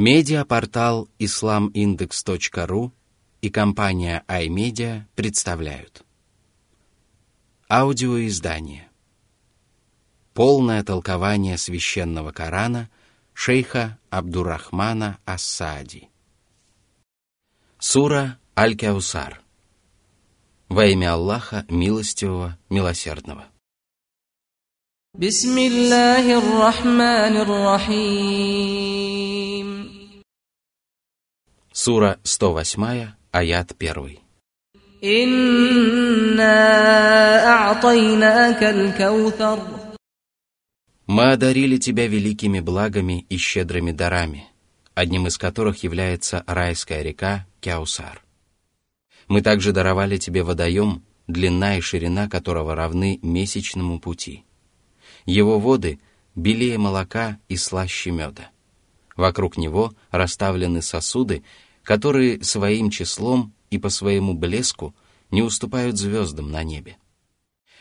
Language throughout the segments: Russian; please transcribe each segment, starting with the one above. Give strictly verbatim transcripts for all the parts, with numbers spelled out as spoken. Медиапортал Исламиндекс точка ру и компания iMedia представляют аудиоиздание «Полное толкование священного Корана» шейха Абдурахмана ас-Саади. Сура Аль-Каусар. Во имя Аллаха, милостивого, милосердного. Бисмиллахир рахманир рахим. Сура сто восемь, аят один. Инна а'тайнакаль каутар. Мы одарили тебя великими благами и щедрыми дарами, одним из которых является райская река Каусар. Мы также даровали тебе водоем, длина и ширина которого равны месячному пути. Его воды белее молока и слаще меда. Вокруг него расставлены сосуды, которые своим числом и по своему блеску не уступают звездам на небе.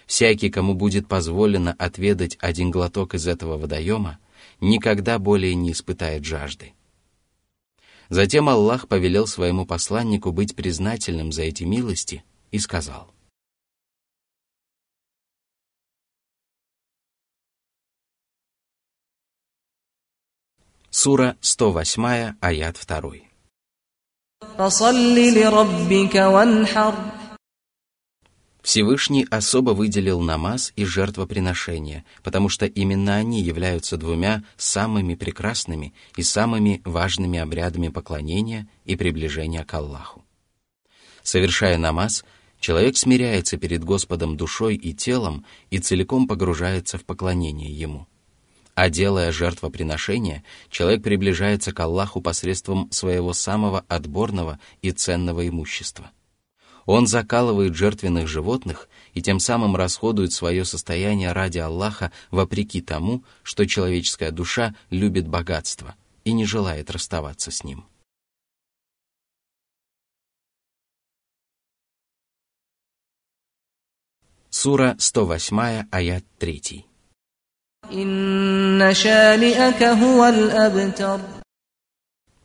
Всякий, кому будет позволено отведать один глоток из этого водоема, никогда более не испытает жажды. Затем Аллах повелел своему посланнику быть признательным за эти милости и сказал: Сура сто восемь, аят два. Всевышний особо выделил намаз и жертвоприношения, потому что именно они являются двумя самыми прекрасными и самыми важными обрядами поклонения и приближения к Аллаху. Совершая намаз, человек смиряется перед Господом душой и телом и целиком погружается в поклонение Ему. А делая жертвоприношение, человек приближается к Аллаху посредством своего самого отборного и ценного имущества. Он закалывает жертвенных животных и тем самым расходует свое состояние ради Аллаха вопреки тому, что человеческая душа любит богатство и не желает расставаться с ним. Сура сто восемь, аят три.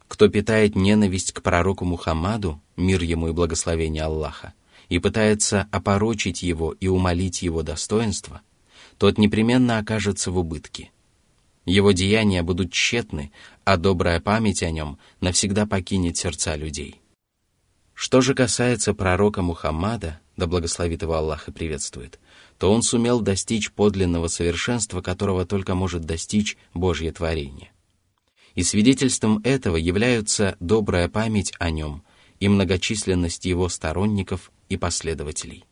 Кто питает ненависть к пророку Мухаммаду, мир ему и благословение Аллаха, и пытается опорочить его и умалить его достоинство, тот непременно окажется в убытке. Его деяния будут тщетны, а добрая память о нем навсегда покинет сердца людей. Что же касается пророка Мухаммада, да благословит его Аллах и приветствует, то он сумел достичь подлинного совершенства, которого только может достичь Божье творение. И свидетельством этого являются добрая память о нем и многочисленность его сторонников и последователей.